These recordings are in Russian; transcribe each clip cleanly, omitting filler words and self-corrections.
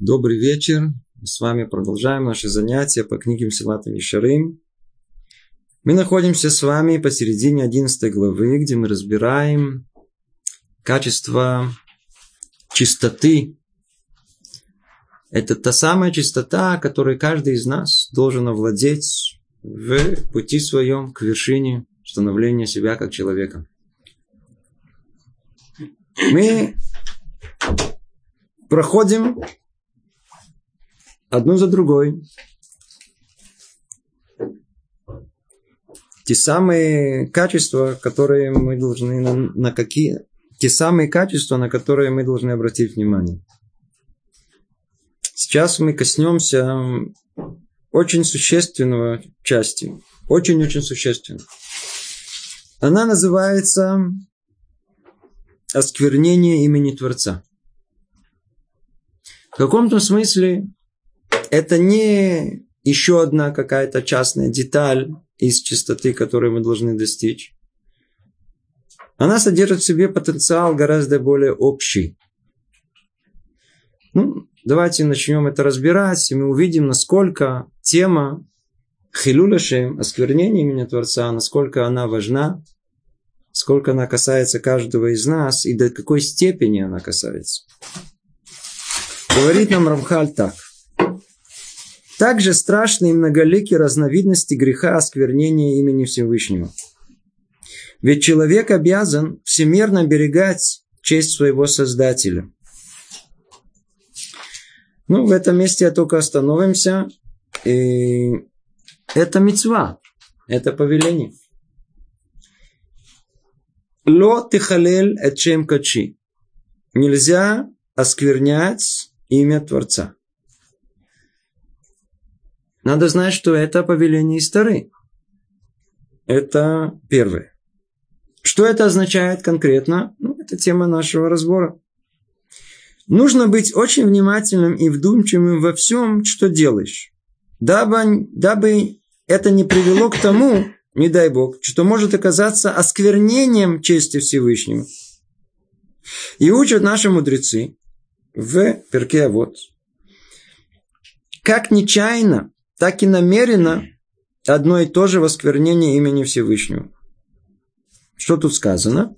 Добрый вечер. Мы с вами продолжаем наши занятия по книге Месилат йешарим. Мы находимся с вами посередине 11 главы, где мы разбираем качество чистоты. Это та самая чистота, которой каждый из нас должен овладеть в пути своем к вершине становления себя как человека. Мы проходим одну за другой те самые качества, которые мы должны обратить внимание. Сейчас мы коснемся очень существенного части, очень-очень существенного. Она называется осквернение имени Творца. В каком-то смысле это не еще одна какая-то частная деталь из чистоты, которую мы должны достичь. Она содержит в себе потенциал гораздо более общий. Давайте начнем это разбирать, и мы увидим, насколько тема хилуль ашем, осквернение имени Творца, насколько она важна, сколько она касается каждого из нас, и до какой степени она касается. Говорит нам Рамхаль так. Также страшны и многолики разновидности греха осквернения имени Всевышнего. Ведь человек обязан всемерно оберегать честь своего Создателя. В этом месте только остановимся. И это мицва, это повеление. Ло тихалель эт шем кадши. Нельзя осквернять имя Творца. Надо знать, что это повеление из Торы. Это первое. Что это означает конкретно? Это тема нашего разбора. Нужно быть очень внимательным и вдумчивым во всем, что делаешь, дабы это не привело к тому, не дай Бог, что может оказаться осквернением чести Всевышнего. И учат наши мудрецы в Перке Авот, как нечаянно, так и намеренно одно и то же осквернение имени Всевышнего. Что тут сказано?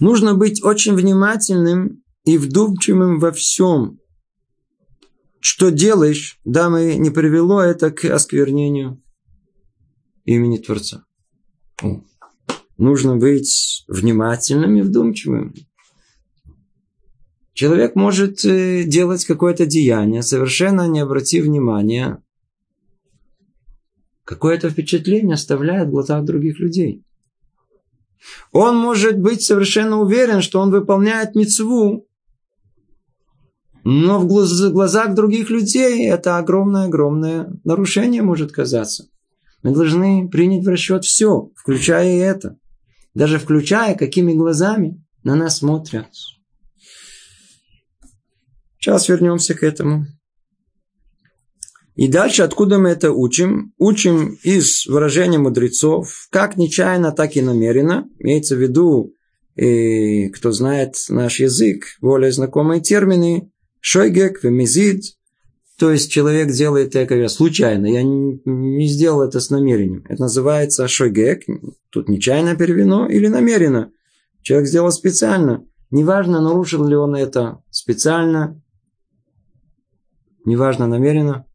Нужно быть очень внимательным и вдумчивым во всем, что делаешь, дабы не привело это к осквернению имени Творца. Нужно быть внимательным и вдумчивым. Человек может делать какое-то деяние, совершенно не обратив внимания. Какое-то впечатление оставляет в глазах других людей. Он может быть совершенно уверен, что он выполняет мицву. Но в глазах других людей это огромное-огромное нарушение может казаться. Мы должны принять в расчет все, включая и это. Даже включая, какими глазами на нас смотрят. Сейчас вернемся к этому. И дальше, откуда мы это учим? Учим из выражения мудрецов, как нечаянно, так и намеренно. Имеется в виду, кто знает наш язык, более знакомые термины, шойгек, вемизид. То есть, человек делает это случайно. Я не сделал это с намерением. Это называется шойгек. Тут нечаянно переведено или намеренно. Человек сделал специально. Неважно, нарушил ли он это специально. Неважно, намеренно,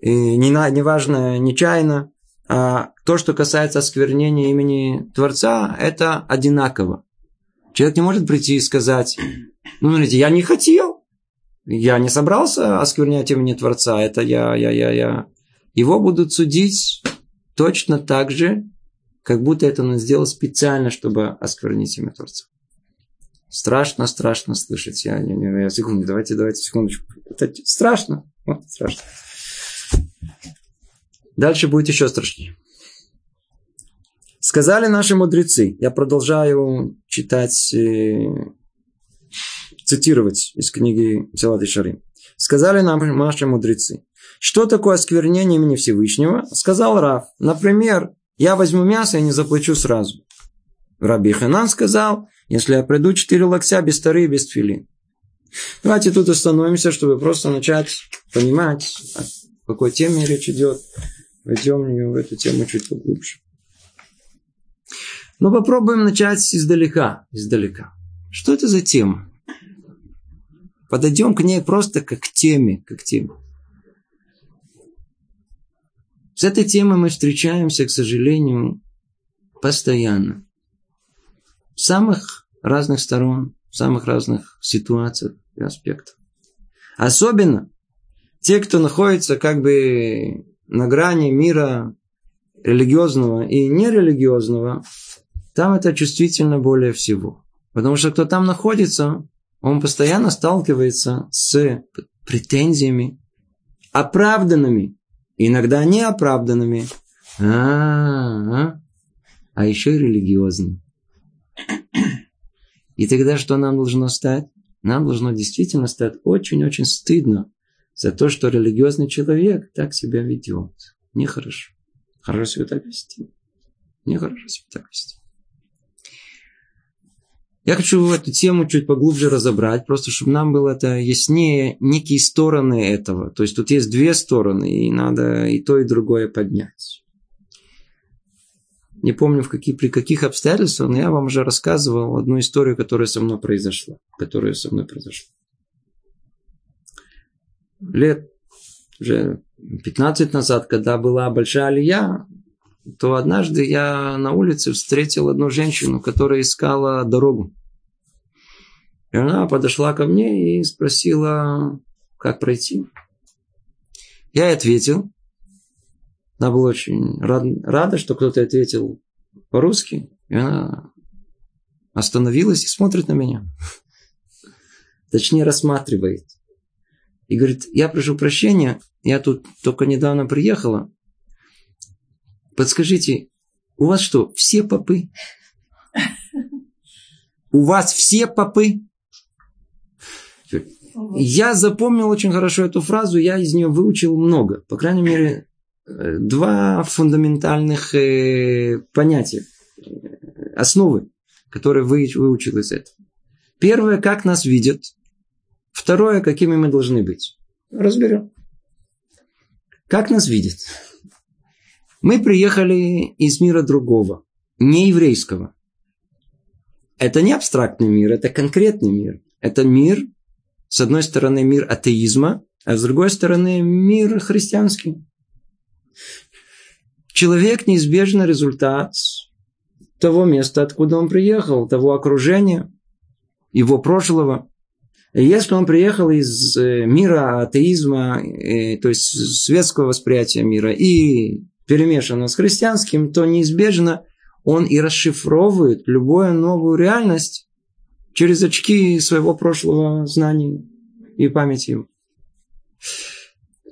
и неважно, нечаянно. А то, что касается осквернения имени Творца, это одинаково. Человек не может прийти и сказать, смотрите, я не хотел, я не собрался осквернять имени Творца, это я. Его будут судить точно так же, как будто это он сделал специально, чтобы осквернить имя Творца. Страшно слышать. Я секунду, давайте секундочку. Это страшно. Страшно. Дальше будет еще страшнее. Сказали наши мудрецы. Я продолжаю читать, цитировать из книги Месилат йешарим. Сказали нам наши мудрецы. Что такое осквернение имени Всевышнего? Сказал Рав. Например, я возьму мясо и не заплачу сразу. Рав Йоханан сказал, если я приду 4 локтя без тары и без тфилин. Давайте тут остановимся, чтобы просто начать понимать, о какой теме речь идет. Войдем в нее, в эту тему чуть поглубже. Но попробуем начать издалека. Что это за тема? Подойдем к ней просто как к теме, как к теме. С этой темой мы встречаемся, к сожалению, постоянно. С самых разных сторон, в самых разных ситуациях и аспектах. Особенно те, кто находится как бы на грани мира религиозного и нерелигиозного, там это чувствительно более всего. Потому что кто там находится, он постоянно сталкивается с претензиями, оправданными, иногда неоправданными, а еще и религиозными. И тогда что нам должно стать? Нам должно действительно стать очень-очень стыдно за то, что религиозный человек так себя ведет. Нехорошо. Хорошо себя так вести. Нехорошо себя так вести. Я хочу эту тему чуть поглубже разобрать, просто чтобы нам было это яснее, некие стороны этого. То есть тут есть две стороны, и надо и то, и другое поднять. Не помню, при каких обстоятельствах, но я вам уже рассказывал одну историю, которая со мной произошла. Лет уже 15 назад, когда была большая алия, то однажды я на улице встретил одну женщину, которая искала дорогу. И она подошла ко мне и спросила, как пройти. Я ей ответил. Она была очень рада, что кто-то ответил по-русски. И она остановилась и смотрит на меня. Точнее, рассматривает. И говорит, я прошу прощения, я тут только недавно приехала. Подскажите, у вас что, все попы? У вас все попы? Я запомнил очень хорошо эту фразу, я из нее выучил много. По крайней мере, два фундаментальных понятия, основы, которые выучил из этого. Первое, как нас видят. Второе, какими мы должны быть. Разберем. Как нас видят? Мы приехали из мира другого, не еврейского. Это не абстрактный мир, это конкретный мир. Это мир, с одной стороны, мир атеизма, а с другой стороны, мир христианский. Человек неизбежно результат того места, откуда он приехал, того окружения, его прошлого. Если он приехал из мира атеизма, то есть светского восприятия мира, и перемешано с христианским, то неизбежно он и расшифровывает любую новую реальность через очки своего прошлого знания и памяти.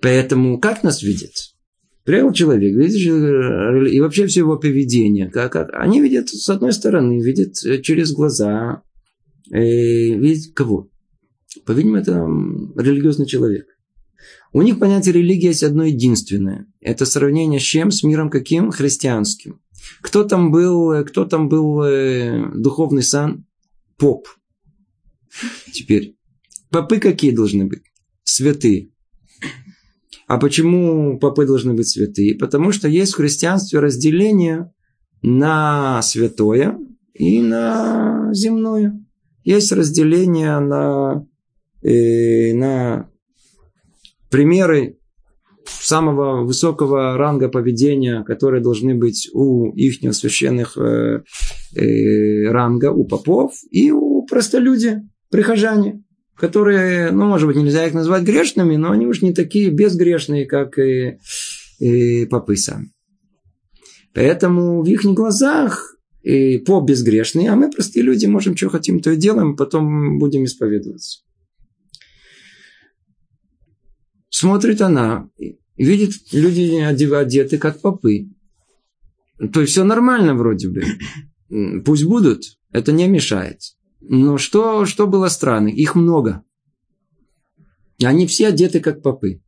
Поэтому как нас видят? Приехал человек, видишь, и вообще все его поведение. Они видят, с одной стороны, видят через глаза, видят кого? По-видимому, это религиозный человек. У них понятие религии есть одно единственное. Это сравнение с чем? С миром каким? Христианским. Кто там был духовный сан? Поп. Теперь, попы какие должны быть? Святые. А почему попы должны быть святые? Потому что есть в христианстве разделение на святое и на земное. Есть разделение на примеры самого высокого ранга поведения, которые должны быть у их священных ранга, у попов и у простолюдей, прихожане, которые, может быть, нельзя их назвать грешными, но они уж не такие безгрешные, как и попы сами. Поэтому в их глазах и поп безгрешный, а мы, простые люди, можем, что хотим, то и делаем, потом будем исповедоваться. Смотрит она, видит, люди одеты как попы. То есть все нормально вроде бы. Пусть будут, это не мешает. Но что было странно? Их много. Они все одеты как попы.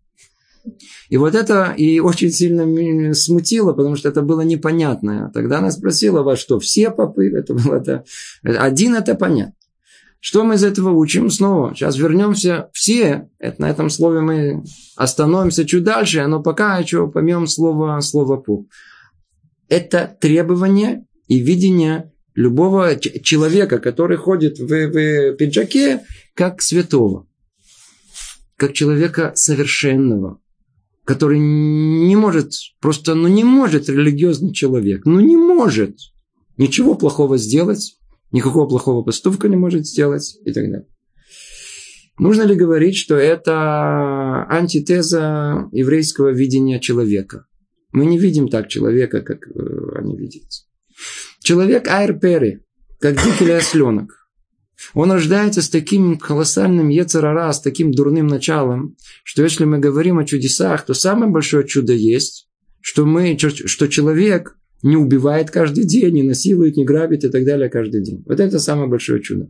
И вот это и очень сильно смутило, потому что это было непонятно. Тогда она спросила, во что все попы? Это было один, это понятно. Что мы из этого учим? Снова, сейчас вернемся все, это, на этом слове мы остановимся чуть дальше, но пока еще помимо слова «пух». Это требование и видение любого человека, который ходит в пиджаке, как святого, как человека совершенного, который не может, просто не может религиозный человек, не может ничего плохого сделать, никакого плохого поступка не может сделать и так далее. Нужно ли говорить, что это антитеза еврейского видения человека? Мы не видим так человека, как они видят. Человек аэрпери, как дикий или осленок. Он рождается с таким колоссальным йецер ара, с таким дурным началом, что если мы говорим о чудесах, то самое большое чудо есть, что человек не убивает каждый день, не насилует, не грабит и так далее каждый день. Вот это самое большое чудо.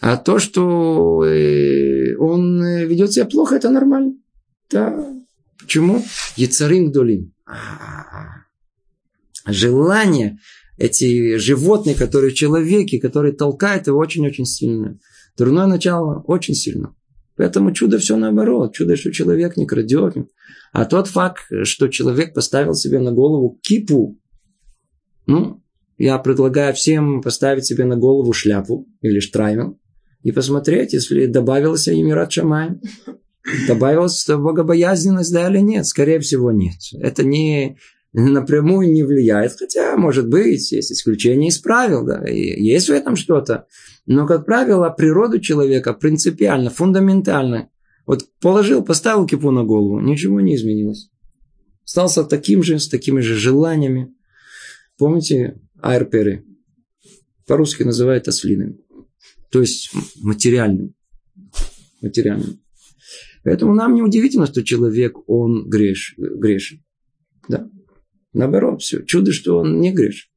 А то, что он ведет себя плохо, это нормально. Да. Почему? Яцарим долин. Желание, эти животные, которые в человеке, которые толкают его очень-очень сильно. Дурное начало очень сильно. Поэтому чудо все наоборот. Чудо, что человек не крадет. А тот факт, что человек поставил себе на голову кипу. Я предлагаю всем поставить себе на голову шляпу или штраймел. И посмотреть, если добавился Емират Шамай. Добавилась богобоязненность, да или нет. Скорее всего, нет. Это не... напрямую не влияет. Хотя, может быть, есть исключение из правил. Да, есть в этом что-то. Но, как правило, природу человека принципиально, фундаментально. Поставил кипу на голову, ничего не изменилось. Остался таким же, с такими же желаниями. Помните аэрперы? По-русски называют ослинами. То есть, материальным. Поэтому нам не удивительно, что человек, он грешен. Да. Наоборот, все. Чудо, что он не грешен.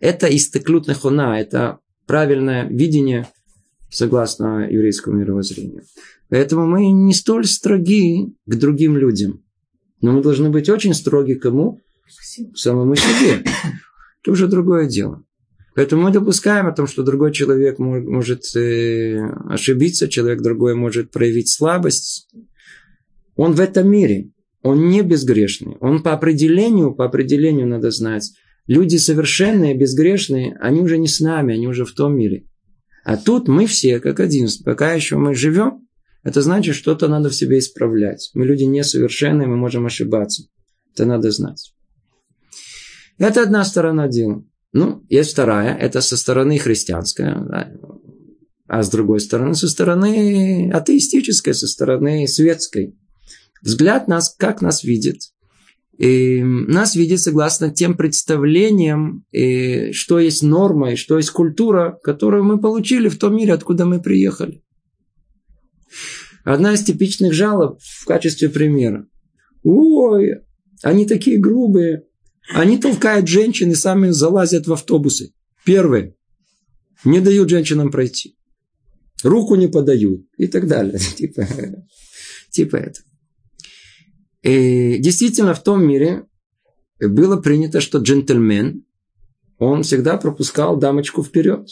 Это истеклют нахуна, это правильное видение согласно еврейскому мировоззрению. Поэтому мы не столь строги к другим людям. Но мы должны быть очень строги к кому? К самому себе. Это уже другое дело. Поэтому мы допускаем о том, что другой человек может ошибиться, человек другой может проявить слабость. Он в этом мире. Он не безгрешный. Он по определению надо знать. Люди совершенные, безгрешные, они уже не с нами, они уже в том мире. А тут мы все как один. Пока еще мы живем, это значит, что-то надо в себе исправлять. Мы люди несовершенные, мы можем ошибаться. Это надо знать. Это одна сторона дела. Есть вторая. Это со стороны христианская. Да? А с другой стороны, со стороны атеистической, со стороны светской. Взгляд нас, как нас видит. И нас видит согласно тем представлениям, что есть норма и что есть культура, которую мы получили в том мире, откуда мы приехали. Одна из типичных жалоб в качестве примера. Ой, они такие грубые. Они толкают женщин и сами залазят в автобусы. Первые. Не дают женщинам пройти. Руку не подают. И так далее. Типа этого. И действительно, в том мире было принято, что джентльмен, он всегда пропускал дамочку вперед.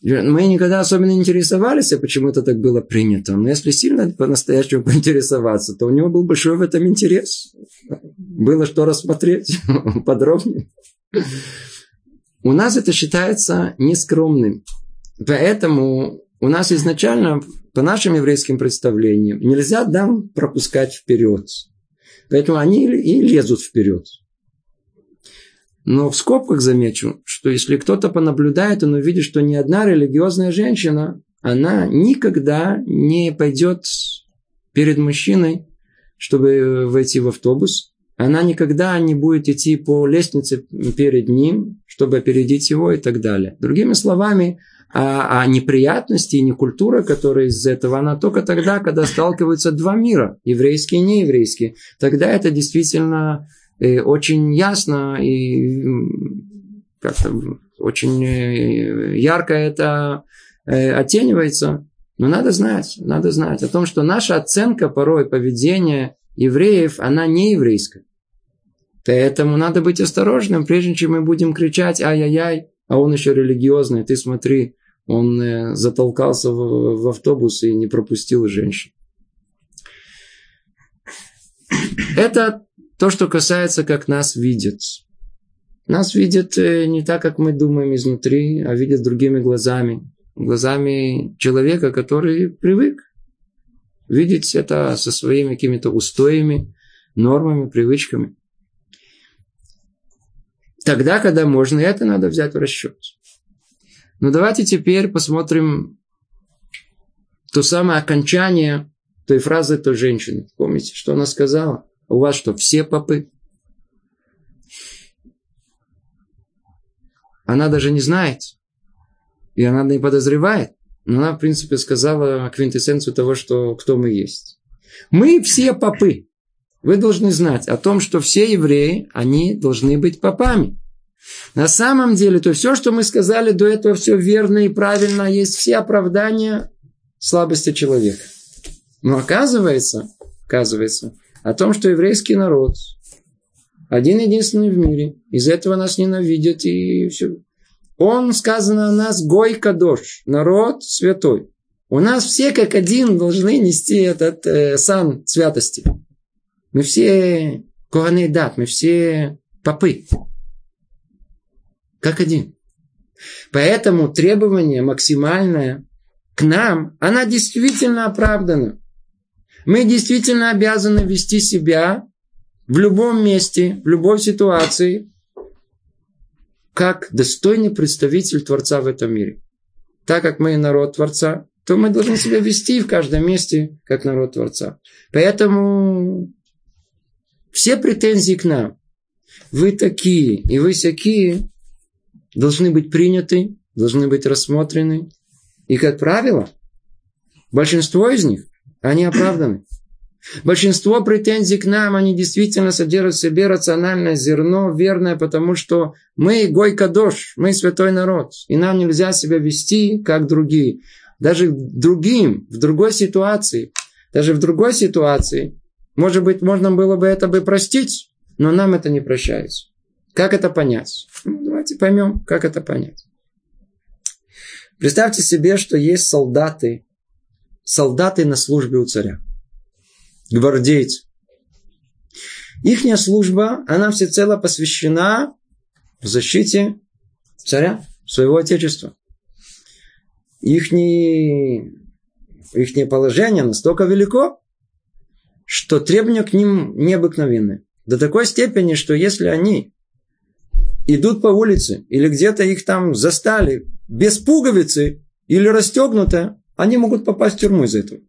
Мы никогда особенно не интересовались, почему это так было принято. Но если сильно по-настоящему поинтересоваться, то у него был большой в этом интерес. Было что рассмотреть подробнее. У нас это считается нескромным. Поэтому у нас изначально... По нашим еврейским представлениям, нельзя дам пропускать вперед. Поэтому они и лезут вперед. Но в скобках замечу, что если кто-то понаблюдает, он увидит, что ни одна религиозная женщина, она никогда не пойдет перед мужчиной, чтобы войти в автобус. Она никогда не будет идти по лестнице перед ним, чтобы опередить его и так далее. Другими словами, а неприятности и некультура, которые из этого, она только тогда, когда сталкиваются два мира, еврейский и нееврейский. Тогда это действительно очень ясно и как-то очень ярко это оттенивается. Но надо знать о том, что наша оценка порой поведения евреев, она не еврейская. Поэтому надо быть осторожным, прежде чем мы будем кричать «ай-яй-яй», а он еще религиозный, ты смотри, он затолкался в автобус и не пропустил женщин. Это то, что касается, как нас видят. Нас видят не так, как мы думаем изнутри, а видят другими глазами. Глазами человека, который привык видеть это со своими какими-то устоями, нормами, привычками. Тогда, когда можно, это надо взять в расчет. Но давайте теперь посмотрим то самое окончание той фразы той женщины. Помните, что она сказала? У вас что, все попы? Она даже не знает. И она не подозревает. Но она, в принципе, сказала квинтэссенцию того, что, кто мы есть. Мы все попы. Вы должны знать о том, что все евреи, они должны быть попами. На самом деле, то все, что мы сказали до этого, все верно и правильно. Есть все оправдания слабости человека. Но оказывается, о том, что еврейский народ один-единственный в мире. Из-за этого нас ненавидят и все. Он, сказано о нас, Гой Кадош, народ святой. У нас все как один должны нести этот сан святости. Мы все Коаней Дат, мы все попы. Как один. Поэтому требование максимальное к нам, она действительно оправдана. Мы действительно обязаны вести себя в любом месте, в любой ситуации, как достойный представитель Творца в этом мире. Так как мы народ Творца, то мы должны себя вести в каждом месте, как народ Творца. Поэтому все претензии к нам, вы такие и вы сякие, должны быть приняты, должны быть рассмотрены. И, как правило, большинство из них, они оправданы. Большинство претензий к нам, они действительно содержат в себе рациональное зерно, верное, потому что мы Гой Кадош, мы святой народ. И нам нельзя себя вести, как другие. Даже другим, в другой ситуации, может быть, можно было бы это простить, но нам это не прощается. Как это понять? Ну, давайте поймем, как это понять. Представьте себе, что есть солдаты на службе у царя, гвардейцы. Ихняя служба, она всецело посвящена защите царя, своего отечества. Ихнее положение настолько велико, что требования к ним необыкновенны. До такой степени, что если они идут по улице, или где-то их там застали, без пуговицы, или расстегнуто, они могут попасть в тюрьму из-за этого.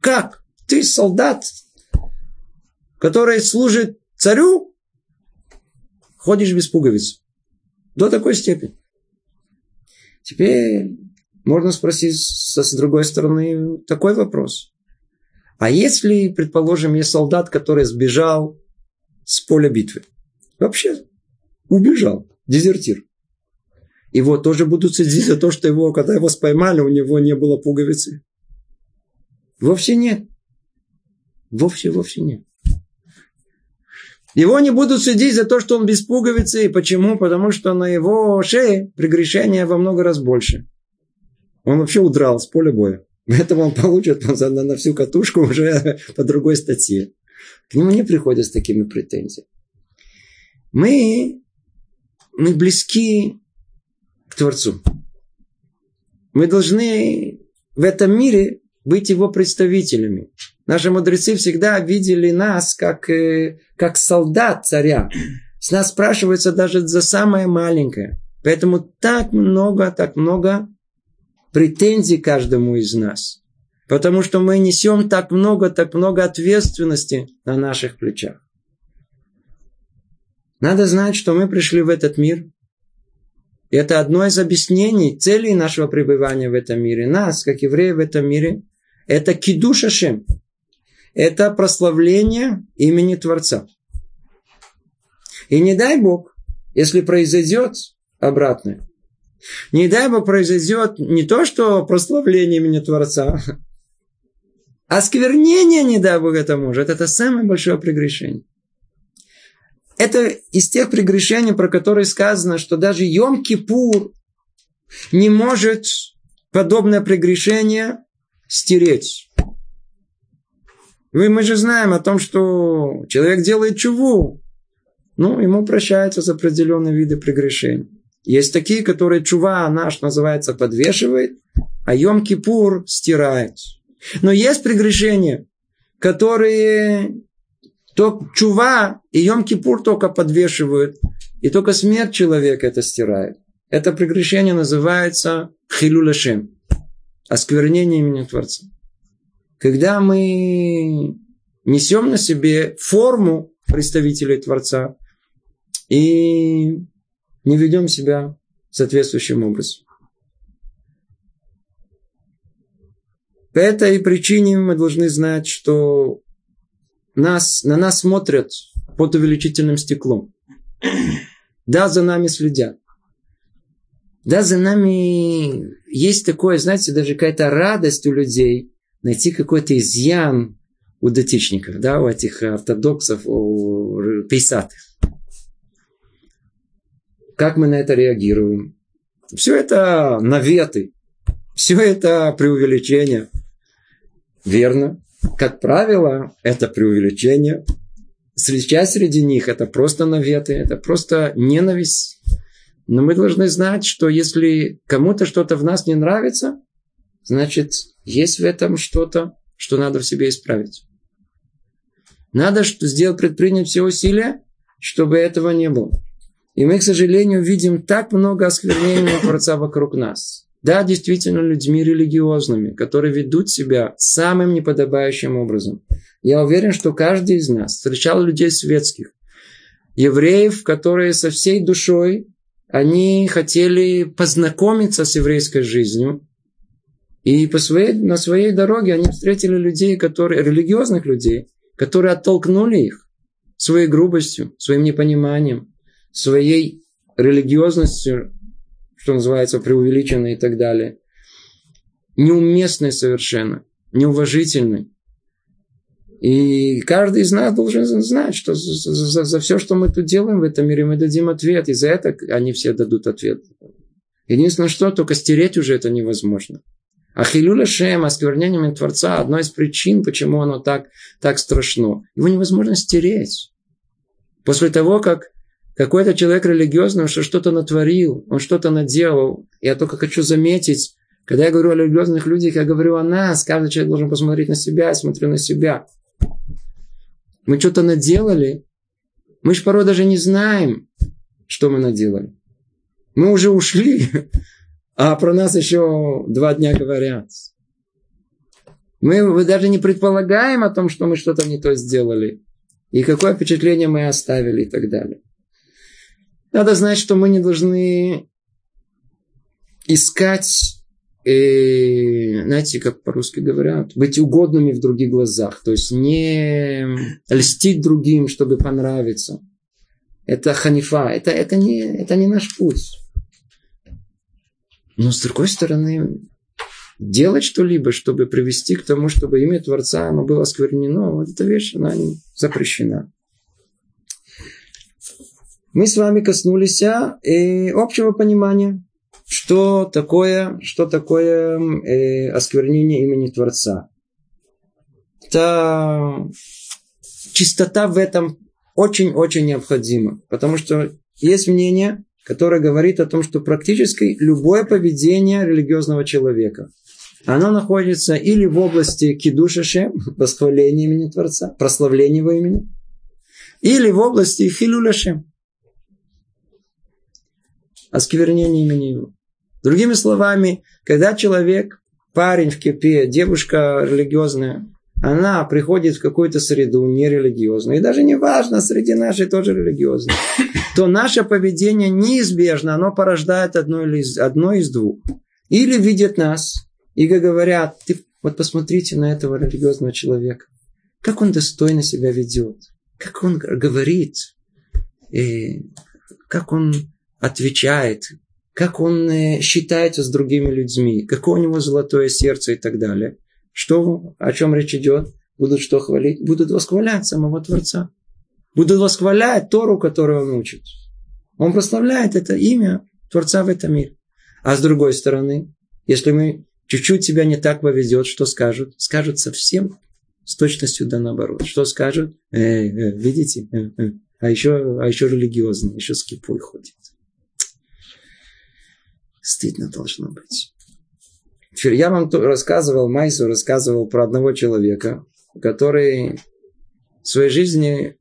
Как? Ты солдат, который служит царю, ходишь без пуговиц. До такой степени. Теперь можно спросить с другой стороны такой вопрос. А если, предположим, есть солдат, который сбежал с поля битвы? Вообще убежал, дезертир. Его тоже будут судить за то, что его, когда его споймали, у него не было пуговицы. Вовсе нет. Вовсе нет. Его не будут судить за то, что он без пуговицы. Почему? Потому что на его шее прегрешения во много раз больше. Он вообще удрал с поля боя. Поэтому он получит на всю катушку уже по другой статье. К нему не приходят с такими претензиями. Мы близки к Творцу. Мы должны в этом мире быть его представителями. Наши мудрецы всегда видели нас как солдат царя. С нас спрашивается даже за самое маленькое. Поэтому так много претензий каждому из нас. Потому что мы несем так много ответственности на наших плечах. Надо знать, что мы пришли в этот мир. И это одно из объяснений целей нашего пребывания в этом мире. Нас, как евреев в этом мире, это кидуш Ашем. Это прославление имени Творца. И не дай Бог, если произойдет обратное. Не дай Бог произойдет не то, что прославление имени Творца, а осквернение, не дай Бог, это может. Это самое большое прегрешение. Это из тех прегрешений, про которые сказано, что даже Йом-Кипур не может подобное прегрешение стереть. Мы же знаем о том, что человек делает чуву, ну, ему прощаются за определенные виды прегрешений. Есть такие, которые чува наш, называется, подвешивает, а Йом-Кипур стирает. Но есть прегрешения, которые то чува и Йом-Кипур только подвешивают, и только смерть человека это стирает. Это прегрешение называется хилуль ашем, осквернение имени Творца. Когда мы несем на себе форму представителей Творца и не ведем себя соответствующим образом. По этой причине мы должны знать, что на нас смотрят под увеличительным стеклом. Да, за нами следят. Да, за нами есть такое, знаете, даже какая-то радость у людей найти какой-то изъян у датичников, да, у этих ортодоксов, у пейсатых. Как мы на это реагируем? Все это наветы, все это преувеличение. Верно. Как правило, это преувеличение. Часть среди них это просто наветы, это просто ненависть. Но мы должны знать, что если кому-то что-то в нас не нравится, значит, есть в этом что-то, что надо в себе исправить. Надо предпринять все усилия, чтобы этого не было. И мы, к сожалению, видим так много осквернения Творца вокруг нас. Да, действительно, людьми религиозными, которые ведут себя самым неподобающим образом. Я уверен, что каждый из нас встречал людей светских, евреев, которые со всей душой, они хотели познакомиться с еврейской жизнью. И на своей дороге они встретили людей, религиозных людей, которые оттолкнули их своей грубостью, своим непониманием, своей религиозностью, что называется, преувеличенной и так далее. Неуместной совершенно, неуважительной. И каждый из нас должен знать, что за все, что мы тут делаем в этом мире, мы дадим ответ. И за это они все дадут ответ. Единственное, что только стереть уже это невозможно. А хилюль ашем, осквернение Творца, одна из причин, почему оно так страшно. Его невозможно стереть. После того, как какой-то человек религиозный, он что-то натворил, он что-то наделал. Я только хочу заметить, когда я говорю о религиозных людях, я говорю о нас. Каждый человек должен посмотреть на себя, я смотрю на себя. Мы что-то наделали. Мы же порой даже не знаем, что мы наделали. Мы уже ушли. А про нас еще 2 дня говорят. Мы даже не предполагаем о том, что мы что-то не то сделали. И какое впечатление мы оставили и так далее. Надо знать, что мы не должны искать, знаете, как по-русски говорят, быть угодными в других глазах. То есть не льстить другим, чтобы понравиться. Это ханифа. Это не наш путь. Но с другой стороны, делать что-либо, чтобы привести к тому, чтобы имя Творца оно было осквернено, вот эта вещь, она запрещена. Мы с вами коснулись общего понимания, что такое осквернение имени Творца. Это чистота в этом очень-очень необходима, потому что есть мнение, которая говорит о том, что практически любое поведение религиозного человека, оно находится или в области кидуш ашем, восхваления имени Творца, прославления его имени, или в области хилюль ашем, осквернения имени его. Другими словами, когда человек, парень в кипе, девушка религиозная, она приходит в какую-то среду нерелигиозную, и даже не важно, среди нашей тоже религиозной, то наше поведение неизбежно, оно порождает одно из двух. Или видят нас, и говорят, вот посмотрите на этого религиозного человека, как он достойно себя ведет, как он говорит, и как он отвечает, как он считается с другими людьми, какое у него золотое сердце и так далее. Что, о чем речь идет? Будут что хвалить? Будут восхвалять самого Творца. будут восхвалять Тору, которую он учит. Он прославляет это имя Творца в этом мире. А с другой стороны, если мы чуть-чуть себя не так повезет, что скажут? Скажут совсем с точностью да наоборот. Что скажут? Видите? А еще религиозный, еще с кипой ходит. Стыдно должно быть. Теперь я вам рассказывал, Майсу рассказывал про одного человека, который в своей жизни,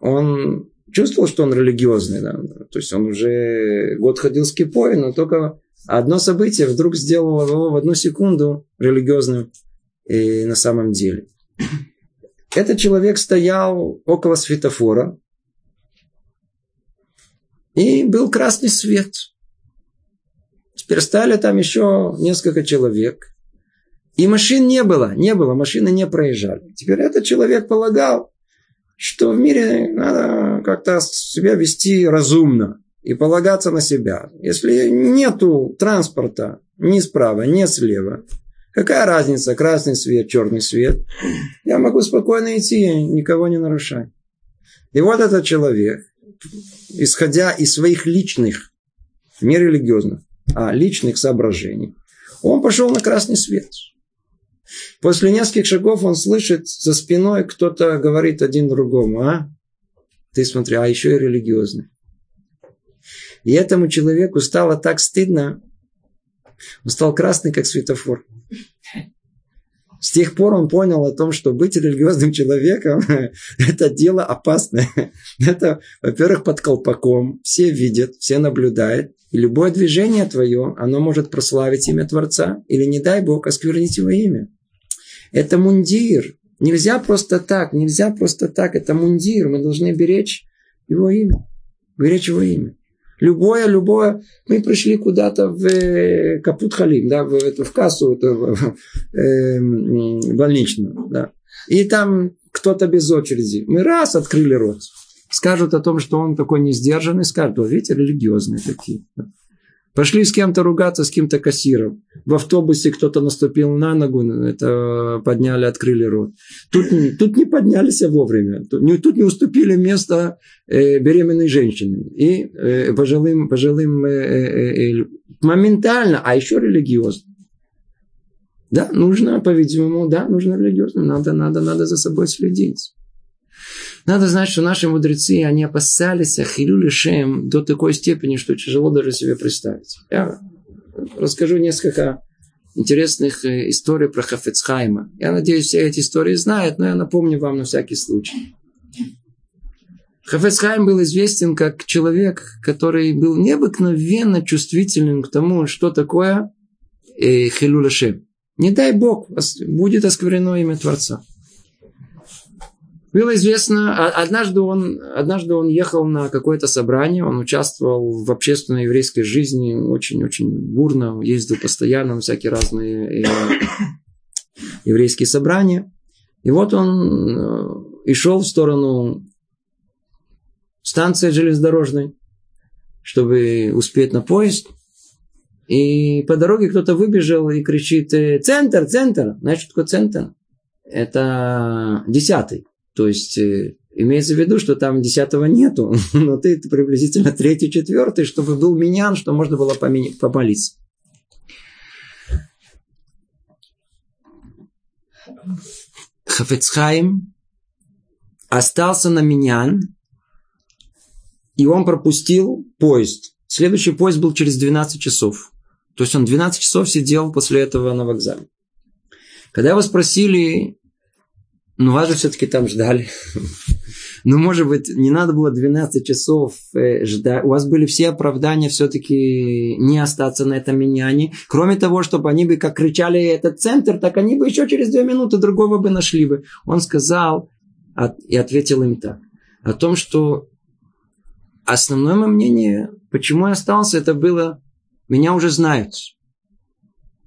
он чувствовал, что он религиозный. Да? То есть, он уже год ходил с кипой, но только одно событие вдруг сделало его в одну секунду религиозным и на самом деле. Этот человек стоял около светофора, и был красный свет. Теперь стали там еще несколько человек. И машин не было, машины не проезжали. Теперь этот человек полагал, что в мире надо как-то себя вести разумно и полагаться на себя. Если нету транспорта ни справа, ни слева, какая разница, красный свет, черный свет? Я могу спокойно идти, никого не нарушать. И вот этот человек, исходя из своих личных, не религиозных, а личных соображений, он пошел на красный свет. После нескольких шагов он слышит за спиной, кто-то говорит один другому: а? Ты смотри, а еще и религиозный. И этому человеку стало так стыдно, он стал красный, как светофор. С тех пор он понял о том, что быть религиозным человеком – это дело опасное. Это, во-первых, под колпаком. Все видят, все наблюдают. И любое движение твое, оно может прославить имя Творца или, не дай Бог, осквернить его имя. Это мундир. Нельзя просто так. Это мундир. Мы должны беречь его имя. Любое. Мы пришли куда-то в Капут-Халим, да, в кассу, в больничную. Да. И там кто-то без очереди. Мы раз открыли рот. Скажут о том, что он такой несдержанный. Скажут: вы видите, религиозные такие. Пошли с кем-то ругаться, с кем-то кассиром. В автобусе кто-то наступил на ногу, это подняли, открыли рот. Тут не поднялись вовремя. Тут не уступили место беременной женщине и пожилым моментально, а еще религиозно. Да, нужно, по-видимому, религиозно. Надо за собой следить. Надо знать, что наши мудрецы, они опасались хилю лишем до такой степени, что тяжело даже себе представить. Я расскажу несколько интересных историй про Хафец Хаима. Я надеюсь, все эти истории знают, но я напомню вам на всякий случай. Хафец Хаим был известен как человек, который был необыкновенно чувствителен к тому, что такое хилю лишем. Не дай Бог, будет осквернено имя Творца. Было известно, однажды он ехал на какое-то собрание, он участвовал в общественной еврейской жизни очень-очень бурно, ездил постоянно на всякие разные еврейские собрания. И вот он и шел в сторону станции железнодорожной, чтобы успеть на поезд. И по дороге кто-то выбежал и кричит: «Центр!» Знаешь, что такое центр? Это 10-й. То есть, имеется в виду, что там 10-го нету, но ты приблизительно 3-й, 4-й, чтобы был миньян, что можно было помолиться. Хафец Хаим остался на миньян, и он пропустил поезд. Следующий поезд был через 12 часов. То есть, он 12 часов сидел после этого на вокзале. Когда его спросили: ну, вас же все-таки там ждали. Ну, может быть, не надо было 12 часов ждать. У вас были все оправдания все-таки не остаться на этом миньяне. Кроме того, чтобы они бы как кричали этот центр, так они бы еще через 2 минуты другого бы нашли бы. Он сказал и ответил им так. О том, что основное мое мнение, почему я остался, это было: меня уже знают.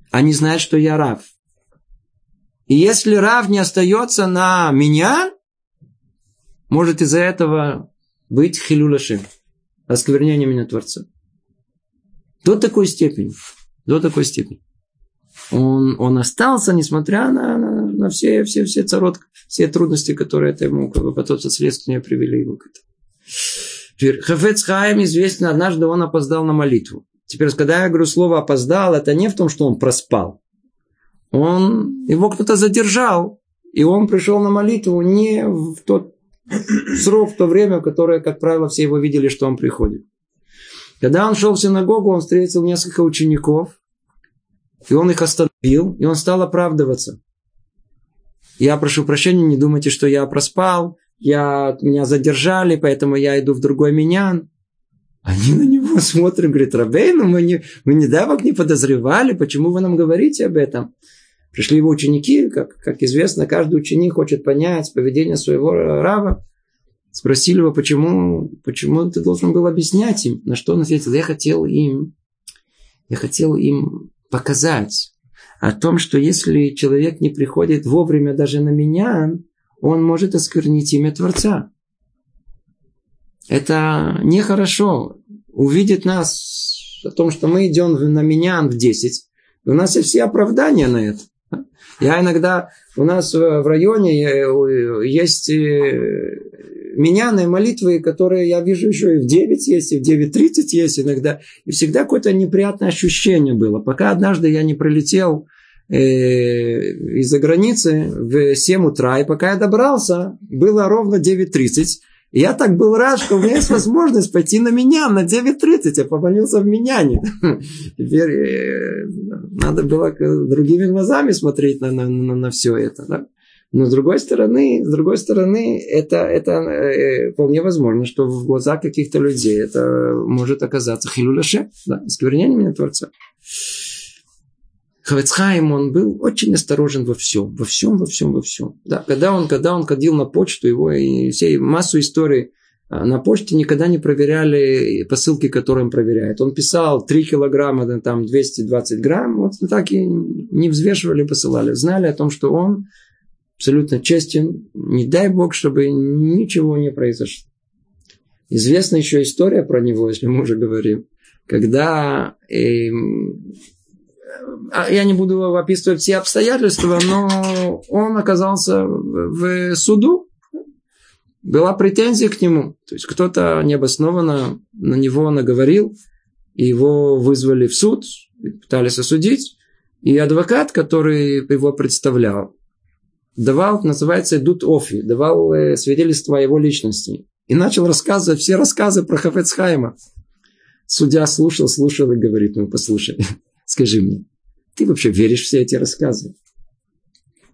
Они знают, что я рав. И если рав не остается на меня, может из-за этого быть хилюл ашем, осквернение меня Творца. До такой степени. Он остался, несмотря на на все царот, все трудности, которые это ему потом со следствия привели его к этому. Теперь Хафец Хаим известно, однажды он опоздал на молитву. Теперь, когда я говорю слово «опоздал», это не в том, что он проспал. Его кто-то задержал, и он пришел на молитву не в тот срок, в то время, в которое, как правило, все его видели, что он приходит. Когда он шел в синагогу, он встретил несколько учеников, и он их остановил, и он стал оправдываться. Я прошу прощения, не думайте, что я проспал, меня задержали, поэтому я иду в другой миньян. Они на него смотрят, говорят: «Рабейну, мы недавно не подозревали, почему вы нам говорите об этом?» Пришли его ученики, как известно, каждый ученик хочет понять поведение своего рава. Спросили его, почему ты должен был объяснять им? На что он ответил: я хотел им показать о том, что если человек не приходит вовремя даже на миньян, он может осквернить имя Творца. Это нехорошо. Увидит нас о том, что мы идем на миньян в 10. У нас есть все оправдания на это. Я иногда... У нас в районе есть миньяны, молитвы, которые я вижу еще и в 9 есть, и в 9:30 есть иногда. И всегда какое-то неприятное ощущение было. Пока однажды я не прилетел из-за границы в 7 утра. И пока я добрался, было ровно 9:30. И я так был рад, что у меня есть возможность пойти на миньян на 9:30. Я помолился в миньяне. Теперь надо было другими глазами смотреть на все это. Да? Но с другой стороны, это вполне возможно, что в глазах каких-то людей это может оказаться хилуль ашем, да, осквернением имени Творца. Хафец Хаим, он был очень осторожен во всем. Да, когда он ходил на почту, его и всей массу историй на почте никогда не проверяли посылки, которые он проверяет. Он писал 3 килограмма, там 220 грамм, вот так и не взвешивали, посылали. Знали о том, что он абсолютно честен, не дай Бог, чтобы ничего не произошло. Известна еще история про него, если мы уже говорим, когда... Я не буду описывать все обстоятельства, но он оказался в суду. Была претензия к нему. То есть кто-то необоснованно на него наговорил, и его вызвали в суд, пытались осудить. И адвокат, который его представлял, давал, называется, эдут офи, давал свидетельство о его личности. И начал рассказывать все рассказы про Хафец Хаима. Судья слушал и говорит: «Ну, послушай, скажи мне, ты вообще веришь в все эти рассказы?»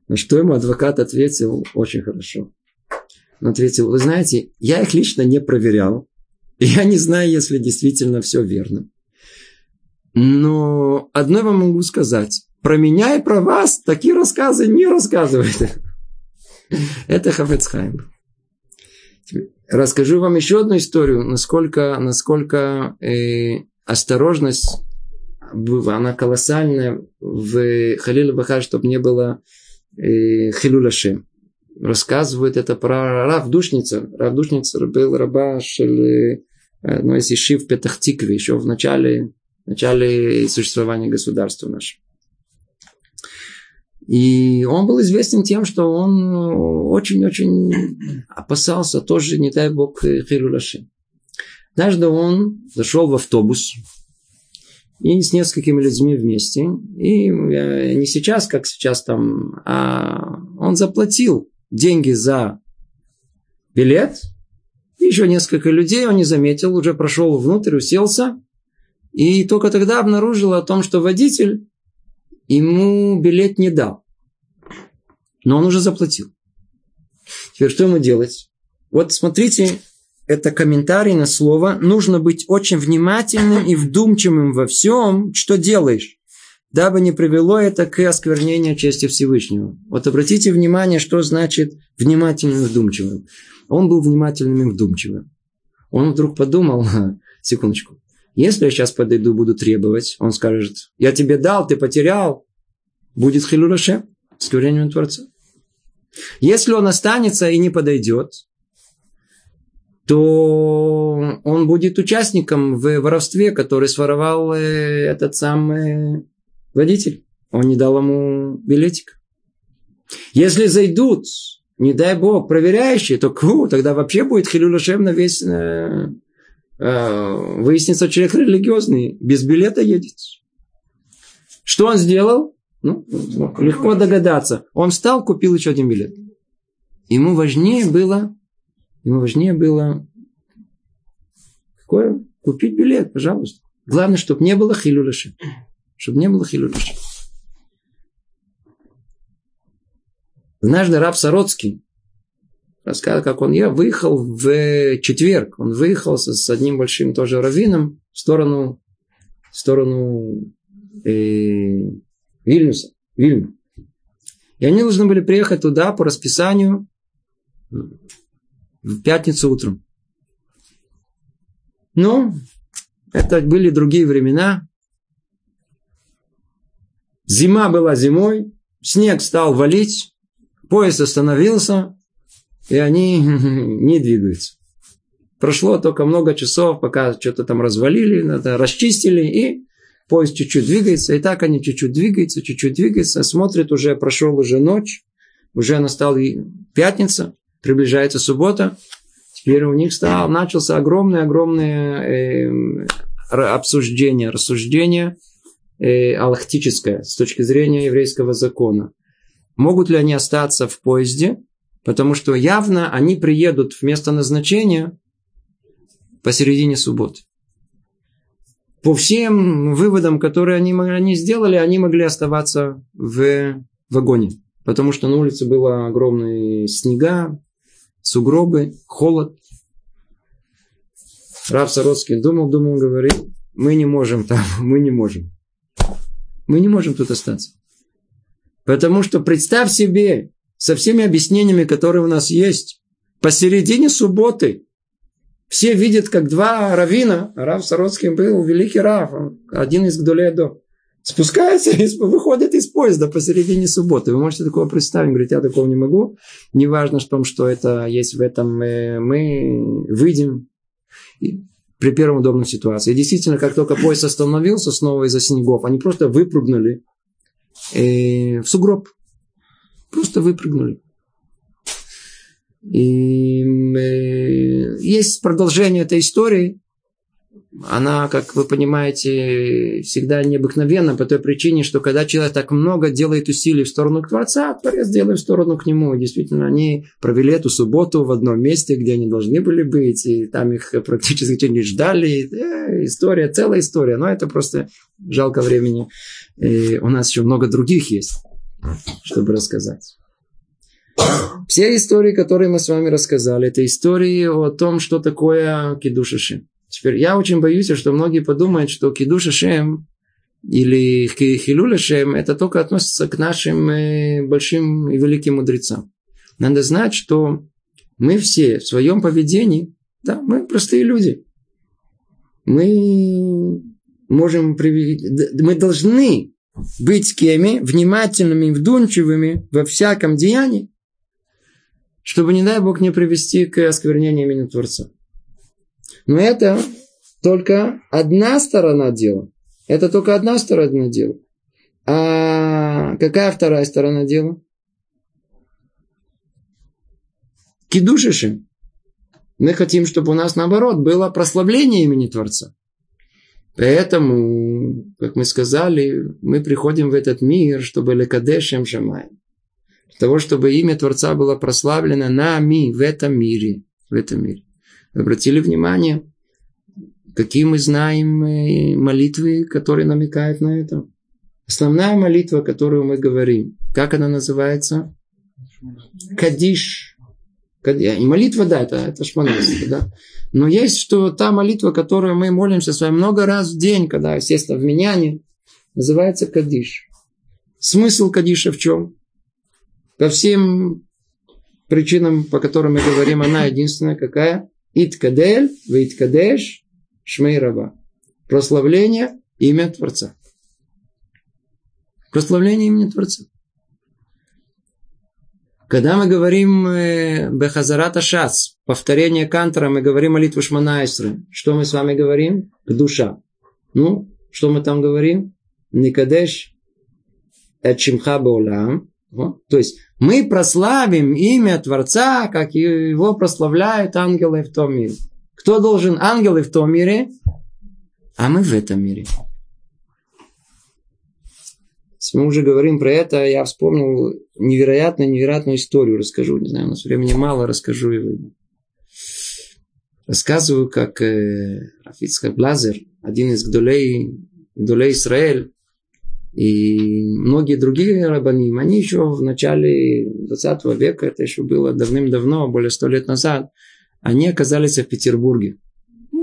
На что ему адвокат ответил очень хорошо. Он ответил: «Вы знаете, я их лично не проверял. И я не знаю, если действительно все верно. Но одно вам могу сказать. Про меня и про вас такие рассказы не рассказывают». Это Хафец Хаим. Расскажу вам еще одну историю, насколько осторожность она колоссальная в Халиле Баха, чтобы не было хилуль ашем. Рассказывают это про Рав Душница. Рав Душница был раба одной из ешив в Петах-Тикве, еще в начале существования государства нашего. И он был известен тем, что он очень-очень опасался тоже, не дай Бог, хилуль ашем. Однажды он зашел в автобус и с несколькими людьми вместе. И не сейчас, как сейчас там, а он заплатил деньги за билет. И еще несколько людей он не заметил, уже прошел внутрь, уселся. И только тогда обнаружил о том, что водитель ему билет не дал. Но он уже заплатил. Теперь что ему делать? Вот смотрите... Это комментарий на слово. Нужно быть очень внимательным и вдумчивым во всем, что делаешь, дабы не привело это к осквернению чести Всевышнего. Вот обратите внимание, что значит внимательным и вдумчивым. Он был внимательным и вдумчивым. Он вдруг подумал: секундочку, если я сейчас подойду, буду требовать, он скажет: я тебе дал, ты потерял, будет хилуль ашем, осквернение Творца. Если он останется и не подойдет, то он будет участником в воровстве, который своровал этот самый водитель. Он не дал ему билетик. Если зайдут, не дай бог, проверяющие, то тогда вообще будет хилюль ашем на весь... выяснится, человек религиозный, без билета едет. Что он сделал? Ну, легко догадаться. Он встал, купил еще один билет. Ему важнее было какое? Купить билет, пожалуйста. Главное, чтобы не было хилюль ашем. Однажды рав Сороцкий рассказал, как он выехал в четверг. Он выехал с одним большим тоже раввином в сторону Вильнюса. Вильню. И они должны были приехать туда по расписанию в пятницу утром. Но это были другие времена. Зима была зимой. Снег стал валить. Поезд остановился. И они не двигаются. Прошло только много часов, пока что-то там развалили, расчистили, и поезд чуть-чуть двигается. И так они чуть-чуть двигаются. Смотрят, прошла ночь, уже настала пятница, приближается суббота. Теперь у них начался огромное рассуждение алахтическое с точки зрения еврейского закона. Могут ли они остаться в поезде? Потому что явно они приедут в место назначения посередине субботы. По всем выводам, которые они сделали, они могли оставаться в вагоне. Потому что на улице было огромные снега, сугробы, холод. Рав Сороцкий думал, говорит, мы не можем тут остаться. Потому что представь себе, со всеми объяснениями, которые у нас есть, посередине субботы все видят, как два раввина, рав Сороцкий был великий рав, один из гдолей до, спускается и выходит из поезда посередине субботы. Вы можете такое представить? Говорит, я такого не могу. Неважно в том, что это есть в этом, мы выйдем при первой удобной ситуации. И действительно, как только поезд остановился снова из-за снегов, они просто выпрыгнули в сугроб. Просто выпрыгнули. И есть продолжение этой истории. Она, как вы понимаете, всегда необыкновенна по той причине, что когда человек так много делает усилий в сторону к Творца, а Творец делает в сторону к нему. И действительно, они провели эту субботу в одном месте, где они должны были быть, и там их практически не ждали. История, целая история. Но это просто жалко времени. И у нас еще много других есть, чтобы рассказать. Все истории, которые мы с вами рассказали, это истории о том, что такое кидуш ашем. Теперь я очень боюсь, что многие подумают, что кидуш ашем или хилюль ашем это только относится к нашим большим и великим мудрецам. Надо знать, что мы все в своем поведении, мы простые люди. Мы должны быть кеми, внимательными и вдумчивыми во всяком деянии, чтобы, не дай Бог, не привести к осквернению имени Творца. Но это только одна сторона дела. А какая вторая сторона дела? Кидуш ашем. Мы хотим, чтобы у нас, наоборот, было прославление имени Творца. Поэтому, как мы сказали, мы приходим в этот мир, чтобы лекадешем шамаем. Для того, чтобы имя Творца было прославлено нами в этом мире. Вы обратили внимание, какие мы знаем молитвы, которые намекают на это? Основная молитва, которую мы говорим, как она называется? Кадиш. И молитва, это шмонесрет, Но есть та молитва, которую мы молимся с вами много раз в день, когда, естественно, в миньяне, называется кадиш. Смысл кадиша в чем? По всем причинам, по которым мы говорим, она единственная какая? Иткадель, виткадеш, шмей раба. Прославление имя Творца. Когда мы говорим «Бехазарат ашац», повторение кантора, мы говорим молитву Шмона Эсры. Что мы с вами говорим? Кдуша. Что мы там говорим? Никадеш эт шимха баолам Вот. То есть мы прославим имя Творца, как его прославляют ангелы в том мире. Кто должен? Ангелы в том мире, а мы в этом мире. Если мы уже говорим про это, я вспомнил невероятную историю. Расскажу, не знаю, у нас времени мало, расскажу его. Рассказываю, как Рав Ицхак Блазер, один из гдолей Исраэль, и многие другие рабаним, они еще в начале 20 века, это еще было давным-давно, более 100 лет назад, они оказались в Петербурге,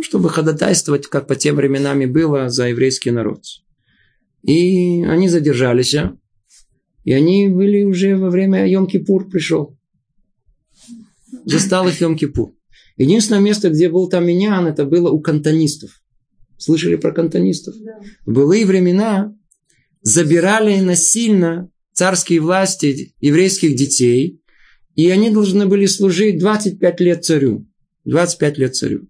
чтобы ходатайствовать, как по тем временам и было, за еврейский народ. И они задержались, и они были уже во время Йом-Кипур пришел. Застал их Йом-Кипур. Единственное место, где был там миньян, это было у кантонистов. Слышали про кантонистов? Да. В былые времена забирали насильно царские власти еврейских детей, и они должны были служить 25 лет царю. 25 лет царю.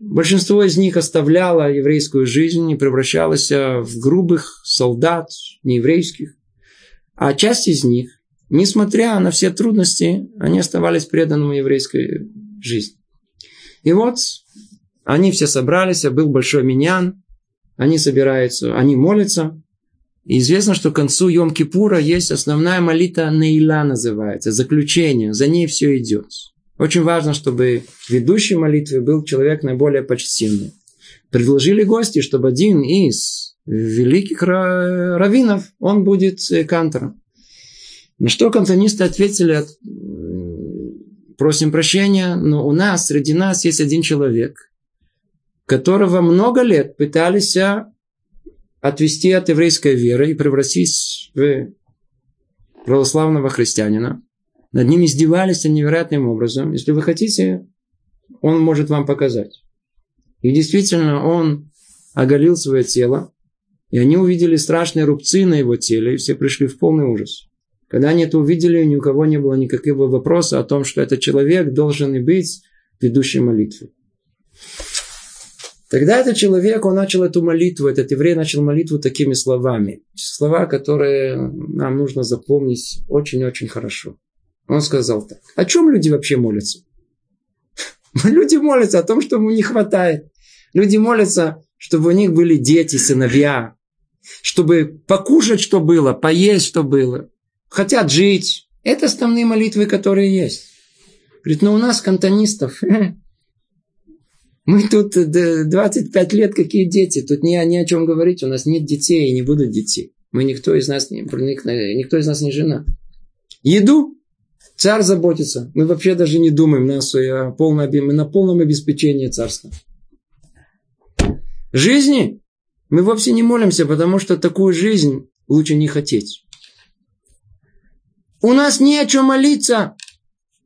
Большинство из них оставляло еврейскую жизнь и превращалось в грубых солдат, нееврейских. А часть из них, несмотря на все трудности, они оставались преданными еврейской жизни. И вот они все собрались, был большой миньян, они собираются, они молятся. И известно, что к концу Йом-Кипура есть основная молитва Нейла, называется, заключение, за ней все идет. Очень важно, чтобы ведущий молитвы был человек наиболее почтенный. Предложили гости, чтобы один из великих раввинов, он будет кантором. На что кантонисты ответили: просим прощения, но у нас, среди нас есть один человек, которого много лет пытались отвести от еврейской веры и превратить в православного христианина. Над ним издевались невероятным образом. Если вы хотите, он может вам показать. И действительно, он оголил свое тело. И они увидели страшные рубцы на его теле. И все пришли в полный ужас. Когда они это увидели, ни у кого не было никакого вопроса о том, что этот человек должен и быть ведущей молитвы. Тогда этот человек, он начал эту молитву, этот еврей начал молитву такими словами. Слова, которые нам нужно запомнить очень-очень хорошо. Он сказал так. О чем люди вообще молятся? Люди молятся о том, что им не хватает. Люди молятся, чтобы у них были дети, сыновья. Чтобы покушать, что было, поесть, что было. Хотят жить. Это основные молитвы, которые есть. Говорит, но у нас кантонистов... Мы тут 25 лет, какие дети? Тут ни о чем говорить, у нас нет детей и не будут детей. Никто из нас не жена. Еду царь заботится. Мы вообще даже не думаем, мы на полном обеспечении царства. Жизни мы вовсе не молимся, потому что такую жизнь лучше не хотеть. У нас не о чем молиться,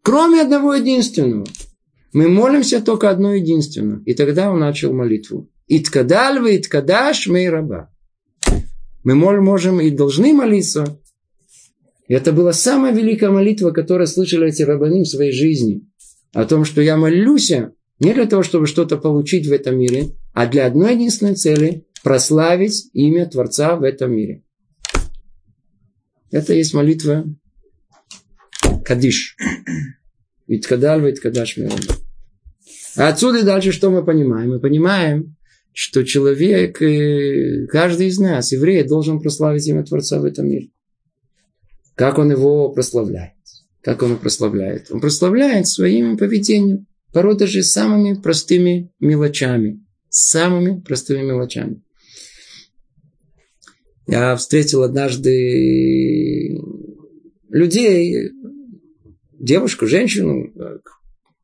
кроме одного единственного. Мы молимся только одно единственное. И тогда он начал молитву. Иткадаль ве иткадаш мей раба. Мы можем и должны молиться. И это была самая великая молитва, которую слышали эти рабаним в своей жизни. О том, что я молюсь не для того, чтобы что-то получить в этом мире, а для одной единственной цели – прославить имя Творца в этом мире. Это есть молитва Кадиш. Иткадаль ве иткадаш мей раба. А отсюда и дальше что мы понимаем? Мы понимаем, что человек, каждый из нас, еврей, должен прославить имя Творца в этом мире. Как он его прославляет? Как он его прославляет? Он прославляет своим поведением, порой даже самыми простыми мелочами. Я встретил однажды людей, девушку, женщину,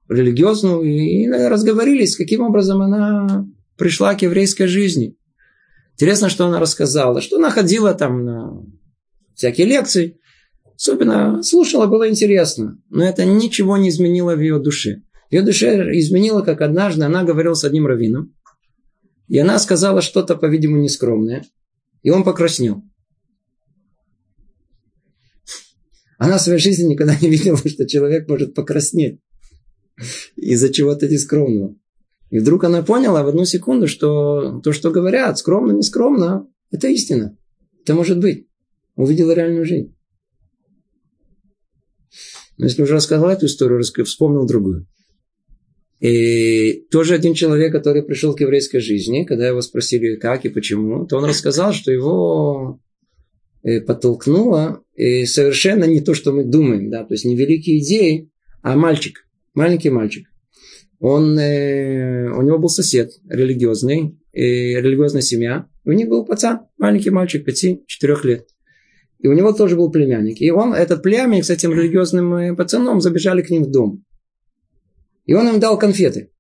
религиозную, и разговорились, каким образом она пришла к еврейской жизни. Интересно, что она рассказала, что она ходила там на всякие лекции, особенно слушала, было интересно, но это ничего не изменило в ее душе. Ее душе изменило, как однажды она говорила с одним раввином, и она сказала что-то, по-видимому, нескромное, и он покраснел. Она в своей жизни никогда не видела, что человек может покраснеть из-за чего-то нескромного. И вдруг она поняла в одну секунду, что то, что говорят, скромно, нескромно, это истина. Это может быть. Увидела реальную жизнь. Но если уже рассказал эту историю, вспомнил другую. И тоже один человек, который пришел к еврейской жизни, когда его спросили, как и почему, то он рассказал, что его подтолкнуло и совершенно не то, что мы думаем, да, то есть не великие идеи, а мальчик, маленький мальчик. У него был сосед религиозный, религиозная семья. У них был пацан, маленький мальчик, 5-4 лет. И у него тоже был племянник. И он, этот племянник с этим религиозным пацаном забежали к ним в дом. И он им дал конфеты.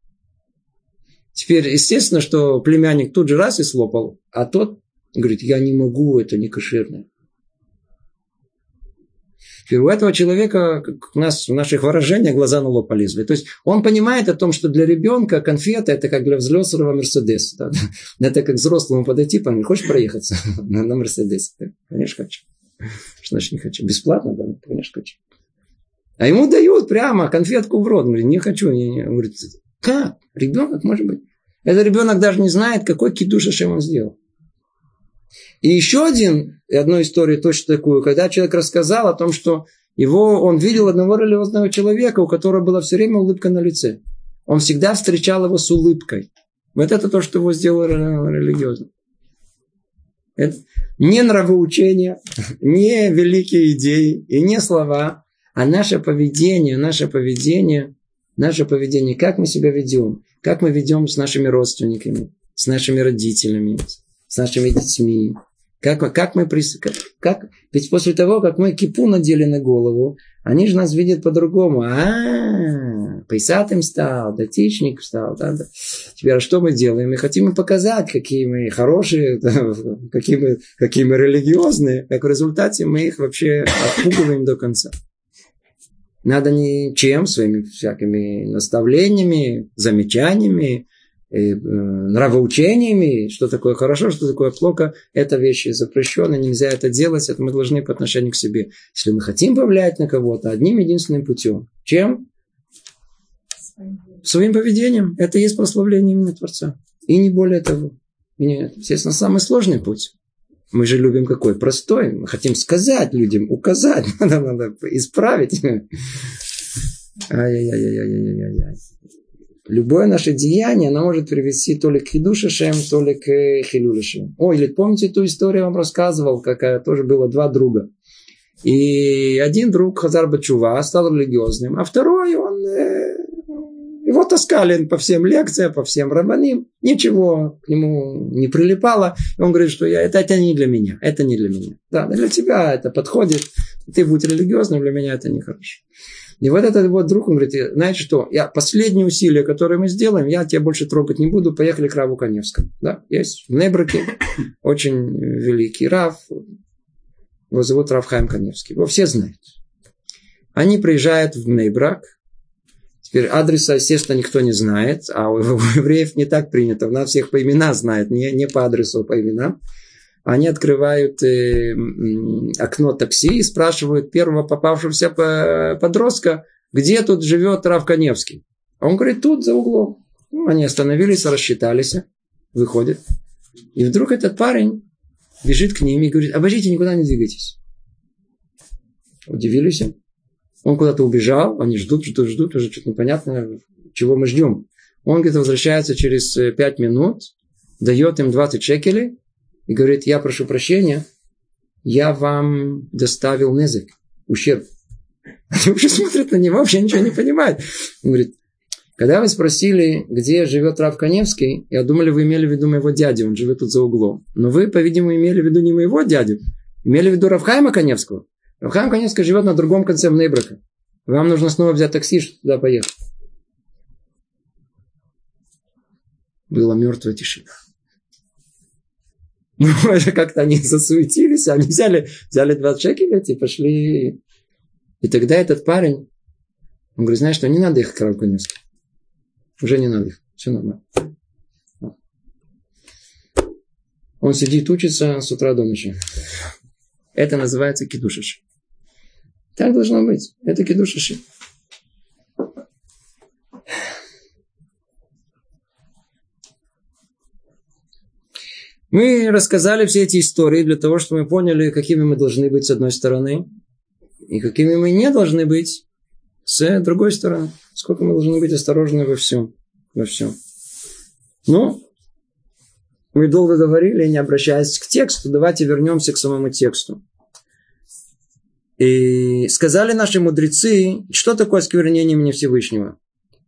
Теперь, естественно, что племянник тут же раз и слопал, а тот говорит, я не могу, это не кошерное. Теперь у этого человека, как у нас в наших выражениях, глаза на лоб полезли. То есть он понимает о том, что для ребенка конфета это как для взрослого Мерседес. Да? Это как взрослому подойти, помню, хочешь проехаться на Мерседес? Конечно, хочу. Что значит не хочу? Бесплатно, да? Конечно, хочу. А ему дают прямо конфетку в рот. Он говорит, не хочу. Он говорит, как? Ребенок, может быть? Этот ребенок даже не знает, какой кидуш Ашем он сделал. И еще одну историю точно такую, когда человек рассказал о том, что он видел одного религиозного человека, у которого была все время улыбка на лице. Он всегда встречал его с улыбкой. Вот это то, что его сделало религиозным. Это не нравоучение, не великие идеи и не слова, а наше поведение, как мы себя ведем, как мы ведем с нашими родственниками, с нашими родителями, с нашими детьми. Ведь после того, как мы кипу надели на голову, они же нас видят по-другому. Пейсатым стал, датичник стал. Да. Теперь, а что мы делаем? Мы хотим им показать, какие мы хорошие, да, какие мы религиозные. Как в результате мы их вообще отпугиваем до конца. Надо ничем, своими всякими наставлениями, замечаниями, нравоучениями, что такое хорошо, что такое плохо, это вещи запрещены, нельзя это делать, это мы должны по отношению к себе. Если мы хотим повлиять на кого-то, одним единственным путем. Чем? Своим поведением. Это и есть прославление имени Творца. И не более того. Нет. Естественно, самый сложный путь. Мы же любим какой? Простой. Мы хотим сказать людям, указать, надо исправить. Ай-яй-яй-яй-яй-яй-яй. Любое наше деяние, оно может привести то ли к хидуш Ашем, то ли к хилюль Ашем. Или помните ту историю, я вам рассказывал, какая тоже было два друга. И один друг, хазар ба-тшува, стал религиозным, а второй, его таскали по всем лекциям, по всем рабаним. Ничего к нему не прилипало. И он говорит, что это не для меня. Это не для меня. Да, для тебя это подходит. Ты будь религиозным, для меня это нехорошо. И вот этот вот друг, он говорит, знаете что, последние усилия, которые мы сделаем, я тебя больше трогать не буду, поехали к Раву Каневскому. Да, есть в Небраке очень великий Рав, его зовут Рав Хаим Каневский, его все знают. Они приезжают в Небрак, теперь адреса, естественно, никто не знает, а у евреев не так принято, у нас всех по именам знают, не по адресу, а по именам. Они открывают окно такси и спрашивают первого попавшегося подростка, где тут живет Рав Каневский. Он говорит, тут за углом. Они остановились, рассчитались, выходят. И вдруг этот парень бежит к ним и говорит, обождите, никуда не двигайтесь. Удивились. Он куда-то убежал, они ждут, уже что-то непонятно, чего мы ждем. Он где-то возвращается через 5 минут, дает им 20 шекелей, и говорит, я прошу прощения, я вам доставил незык, ущерб. Они вообще смотрят на него, вообще ничего не понимают. Он говорит, когда вы спросили, где живет Рав Каневский, я думал, вы имели в виду моего дядю, он живет тут за углом. Но вы, по-видимому, имели в виду не моего дядю, имели в виду Рав Хаима Каневского. Рав Хаим Каневский живет на другом конце Нейбрака. Вам нужно снова взять такси, чтобы туда поехать. Была мертвая тишина. Это как-то они засуетились, они взяли 20 шекелей и пошли. И тогда этот парень, он говорит, знаешь что, не надо их к Раву Каневскому. Уже не надо их, все нормально. Он сидит, учится с утра до ночи. Это называется кидуш Ашем. Так должно быть. Это кидуш Ашем. Мы рассказали все эти истории для того, чтобы мы поняли, какими мы должны быть с одной стороны, и какими мы не должны быть с другой стороны. Сколько мы должны быть осторожны во всем. Во всем. Ну, мы долго говорили, не обращаясь к тексту, давайте вернемся к самому тексту. И сказали наши мудрецы, что такое осквернение имени Всевышнего.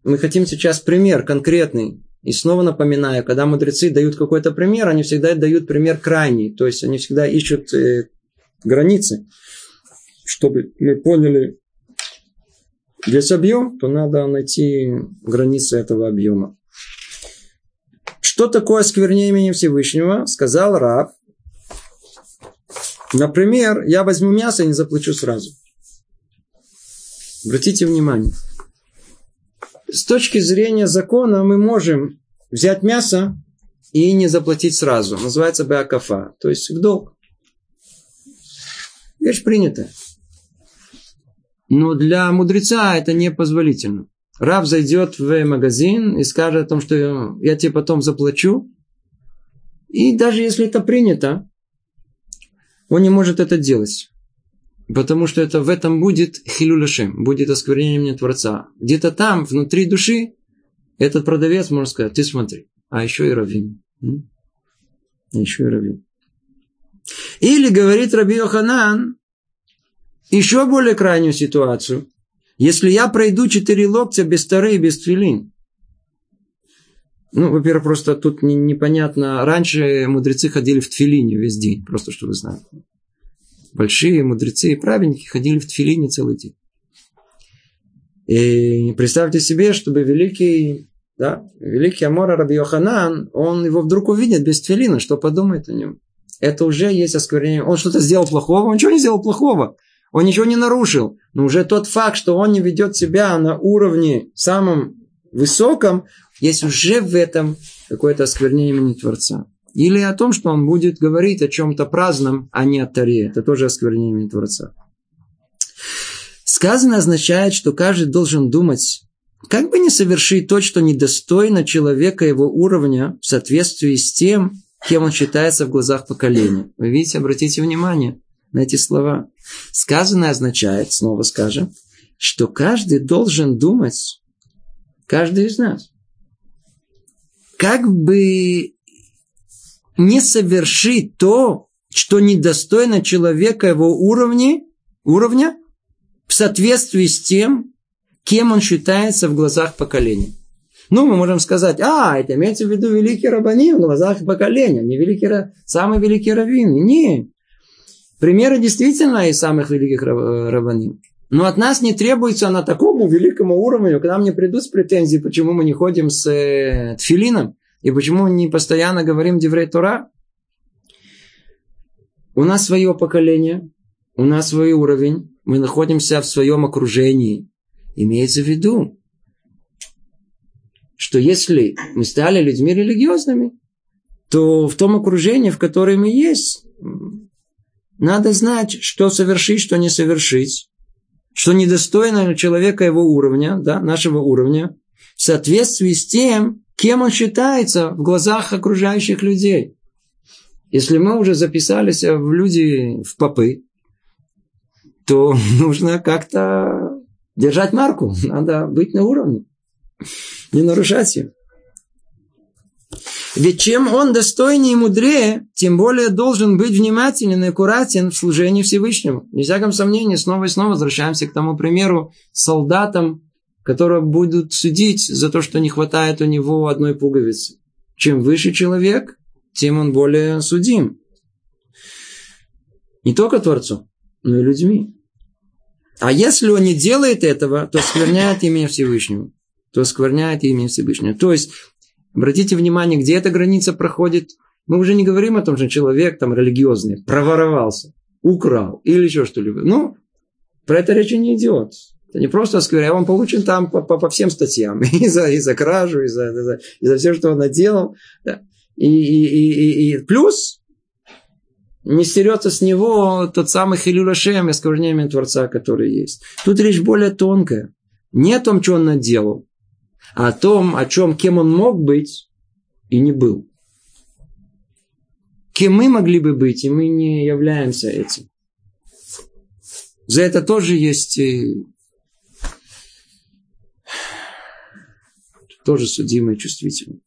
Мы хотим сейчас пример конкретный. И снова напоминаю, когда мудрецы дают какой-то пример, они всегда дают пример крайний. То есть, они всегда ищут границы. Чтобы мы поняли весь объем, то надо найти границы этого объема. Что такое осквернение имени Всевышнего? Сказал рав. Например, я возьму мясо и не заплачу сразу. Обратите внимание. С точки зрения закона мы можем взять мясо и не заплатить сразу. Называется беакафа, то есть в долг. Вещь принятая. Но для мудреца это непозволительно. Рав зайдет в магазин и скажет о том, что я тебе потом заплачу. И даже если это принято, он не может это делать. Потому что это в этом будет хилюль ашем, будет осквернение имени Творца. Где-то там, внутри души, этот продавец может сказать, ты смотри, а еще и раввин. Или, говорит Рав Йоханан, еще более крайнюю ситуацию. Если я пройду 4 локтя без торы и без тфилин. Ну, во-первых, просто тут непонятно. Раньше мудрецы ходили в тфилине весь день, просто чтобы вы знали. Большие мудрецы и праведники ходили в тфилине целый день. И представьте себе, чтобы великий Амора Рав Йоханан, он его вдруг увидит без тфилина, что подумает о нем? Это уже есть осквернение. Он что-то сделал плохого? Он ничего не сделал плохого. Он ничего не нарушил. Но уже тот факт, что он не ведет себя на уровне самом высоком, есть уже в этом какое-то осквернение имени Творца. Или о том, что он будет говорить о чем-то праздном, а не о Торе. Это тоже осквернение имени Творца. Сказано означает, что каждый должен думать, как бы не совершить то, что недостойно человека его уровня в соответствии с тем, кем он считается в глазах поколения. Вы видите, обратите внимание на эти слова. Сказанное означает, снова скажем, что каждый должен думать, каждый из нас, как бы не совершить то, что недостойно человека его уровня в соответствии с тем, кем он считается в глазах поколения. Ну, мы можем сказать, это имеется в виду великий раббаним в глазах поколения, не самый великий раввин. Нет. Примеры действительно из самых великих раббаним. Но от нас не требуется на такому великому уровню, к нам не придут с претензией, почему мы не ходим с тфилином, и почему мы не постоянно говорим Деврей Тора. У нас свое поколение, у нас свой уровень, мы находимся в своем окружении. Имеется в виду, что если мы стали людьми религиозными, то в том окружении, в котором мы есть, надо знать, что совершить, что не совершить, что недостойно человека его уровня, нашего уровня, в соответствии с тем, кем он считается в глазах окружающих людей. Если мы уже записались в люди, в попы, то нужно как-то держать марку, надо быть на уровне. Не нарушать ее. Ведь чем он достойнее и мудрее, тем более должен быть внимателен и аккуратен в служении Всевышнему. Ни в всяком сомнении, снова и снова возвращаемся к тому примеру с солдатом, которого будут судить за то, что не хватает у него одной пуговицы. Чем выше человек, тем он более судим. Не только Творцу, но и людьми. А если он не делает этого, то оскверняет имя Всевышнего. То есть, обратите внимание, где эта граница проходит. Мы уже не говорим о том, что человек религиозный, проворовался, украл или еще что-либо. Про это речи не идет. Это не просто осквернение. Он получен там по всем статьям. И за кражу, и за все, что он наделал. И плюс не стерется с него тот самый хилюль ашем, осквернение имени Творца, который есть. Тут речь более тонкая. Не о том, что он наделал, а о том, кем он мог быть и не был. Кем мы могли бы быть, и мы не являемся этим. За это тоже есть тоже судимое чувствительное.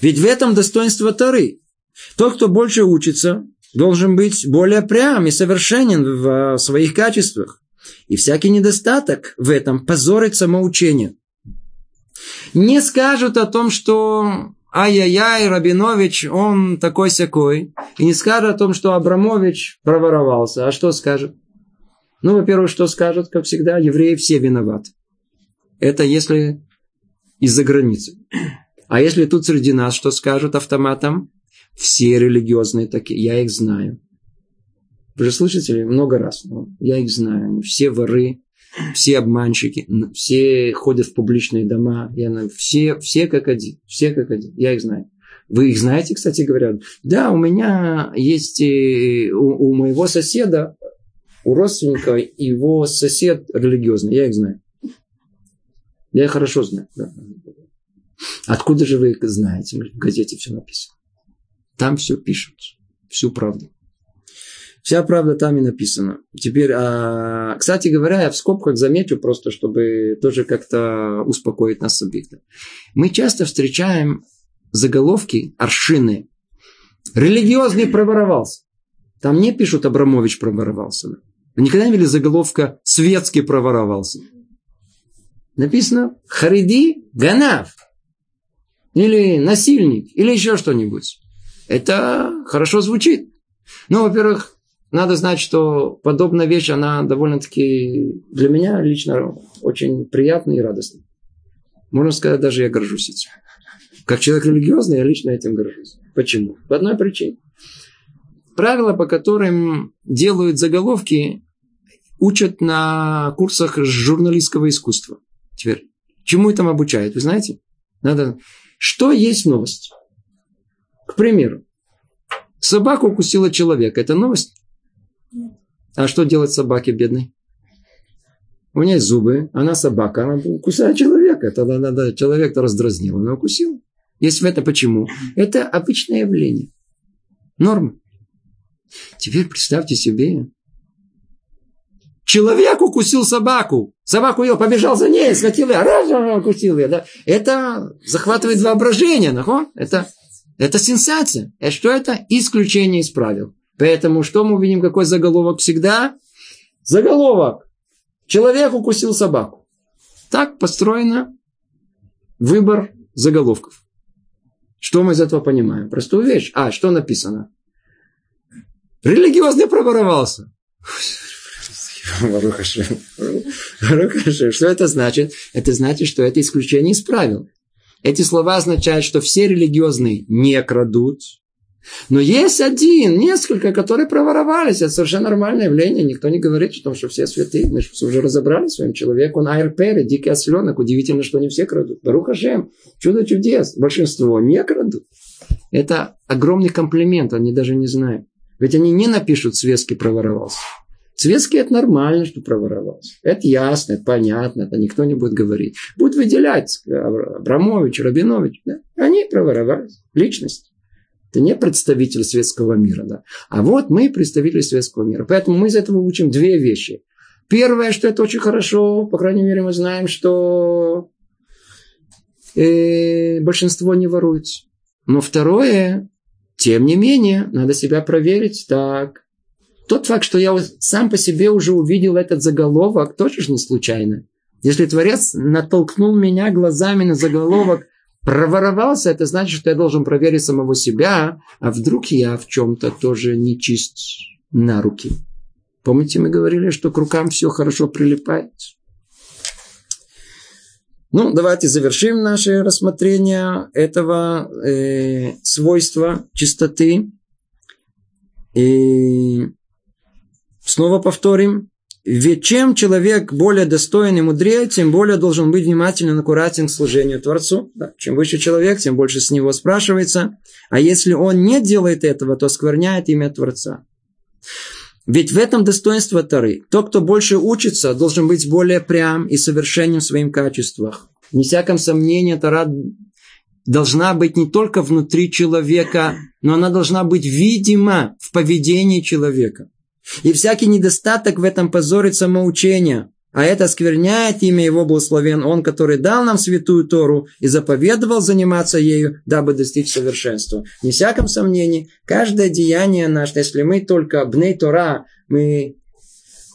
Ведь в этом достоинство Торы. Тот, кто больше учится, должен быть более прям и совершенен в своих качествах. И всякий недостаток в этом позорит самоучение. Не скажут о том, что ай-яй-яй, Рабинович, он такой-сякой. И не скажут о том, что Абрамович проворовался. А что скажут? Ну, во-первых, что скажут, как всегда, евреи все виноваты. Это если из-за границы. А если тут среди нас, что скажут автоматом? Все религиозные такие, я их знаю. Вы же слышите много раз, но я их знаю. Они все воры, все обманщики, все ходят в публичные дома. Все как один, я их знаю. Вы их знаете, кстати говоря? Да, у меня есть, у моего соседа, у родственника, его сосед религиозный, я их знаю. Я их хорошо знаю. Да. Откуда же вы их знаете? В газете все написано. Там все пишут. Всю правду. Вся правда там и написана. Теперь, кстати говоря, я в скобках замечу, просто чтобы тоже как-то успокоить нас обеих. Мы часто встречаем заголовки, аршины. Религиозный проворовался. Там не пишут Абрамович проворовался. Никогда не видели заголовка светский проворовался. Написано «Хариди Ганав». Или «Насильник». Или еще что-нибудь. Это хорошо звучит. Ну, во-первых, надо знать, что подобная вещь, она довольно-таки для меня лично очень приятная и радостная. Можно сказать, даже я горжусь этим. Как человек религиозный, я лично этим горжусь. Почему? По одной причине. Правила, по которым делают заголовки, учат на курсах журналистского искусства. Теперь, чему это обучают, вы знаете? Что есть новость? К примеру, собака укусила человека. Это новость? А что делать собаке бедной? У нее есть зубы, она собака, она укусает человека. Тогда надо, человек-то раздразнил, она укусила. Если это почему? Это обычное явление. Норма. Теперь представьте себе. Человек укусил собаку. Собаку ел, побежал за ней, схватил ее, раз, укусил ее. Да? Это захватывает воображение. Это сенсация. А что это? Исключение из правил. Поэтому что мы видим? Какой заголовок всегда? Заголовок. Человек укусил собаку. Так построен выбор заголовков. Что мы из этого понимаем? Простую вещь. Что написано? Религиозный проворовался. Что это значит? Это значит, что это исключение из правил. Эти слова означают, что все религиозные не крадут. Но есть один, несколько, которые проворовались. Это совершенно нормальное явление. Никто не говорит о том, что все святые. Мы же уже разобрали своим человеком. Он айрпери, дикий осленок. Удивительно, что не все крадут. Барух Ашем, чудо чудес. Большинство не крадут. Это огромный комплимент. Они даже не знают. Ведь они не напишут «Светский проворовался». Светский – это нормально, что проворовался. Это ясно, это понятно, это никто не будет говорить. Будут выделять Абрамович, Рабинович. Да? Они проворовались. Личность. Это не представитель светского мира. Да? А вот мы представители светского мира. Поэтому мы из этого учим две вещи. Первое, что это очень хорошо, по крайней мере, мы знаем, что большинство не ворует. Но второе, тем не менее, надо себя проверить так. Тот факт, что я сам по себе уже увидел этот заголовок, тоже же не случайно. Если Творец натолкнул меня глазами на заголовок, проворовался, это значит, что я должен проверить самого себя, а вдруг я в чем-то тоже нечист на руки. Помните, мы говорили, что к рукам все хорошо прилипает? Ну, давайте завершим наше рассмотрение этого свойства чистоты. И снова повторим. Ведь чем человек более достоин и мудрее, тем более должен быть внимателен и аккуратен к служению Творцу. Да. Чем выше человек, тем больше с него спрашивается. А если он не делает этого, то скверняет имя Творца. Ведь в этом достоинство Торы. Тот, кто больше учится, должен быть более прям и совершенен в своих качествах. Ни в всяком сомнении, Тора должна быть не только внутри человека, но она должна быть видима в поведении человека. И всякий недостаток в этом позорит самоучение, а это оскверняет имя его благословен Он, который дал нам святую Тору и заповедовал заниматься ею, дабы достичь совершенства. Не всяком сомнении, каждое деяние наше, если мы только бней Тора, мы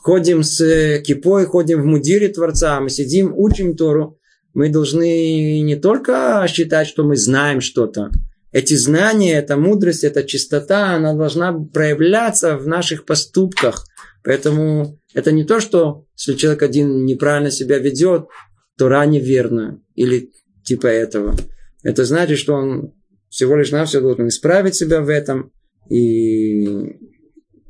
ходим с кипой, ходим в мудире Творца, мы сидим, учим Тору, мы должны не только считать, что мы знаем что-то. Эти знания, эта мудрость, эта чистота, она должна проявляться в наших поступках. Поэтому это не то, что если человек один неправильно себя ведет, Тора неверна или типа этого. Это значит, что он всего лишь навсего должен исправить себя в этом. И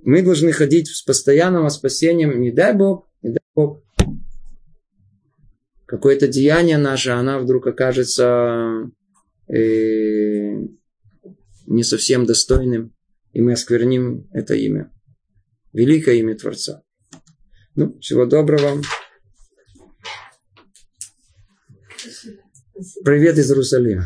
мы должны ходить с постоянным спасением. Не дай Бог, какое-то деяние наше, она вдруг окажется не совсем достойным, и мы оскверним это имя. Великое имя Творца. Всего доброго. Привет из Иерусалима.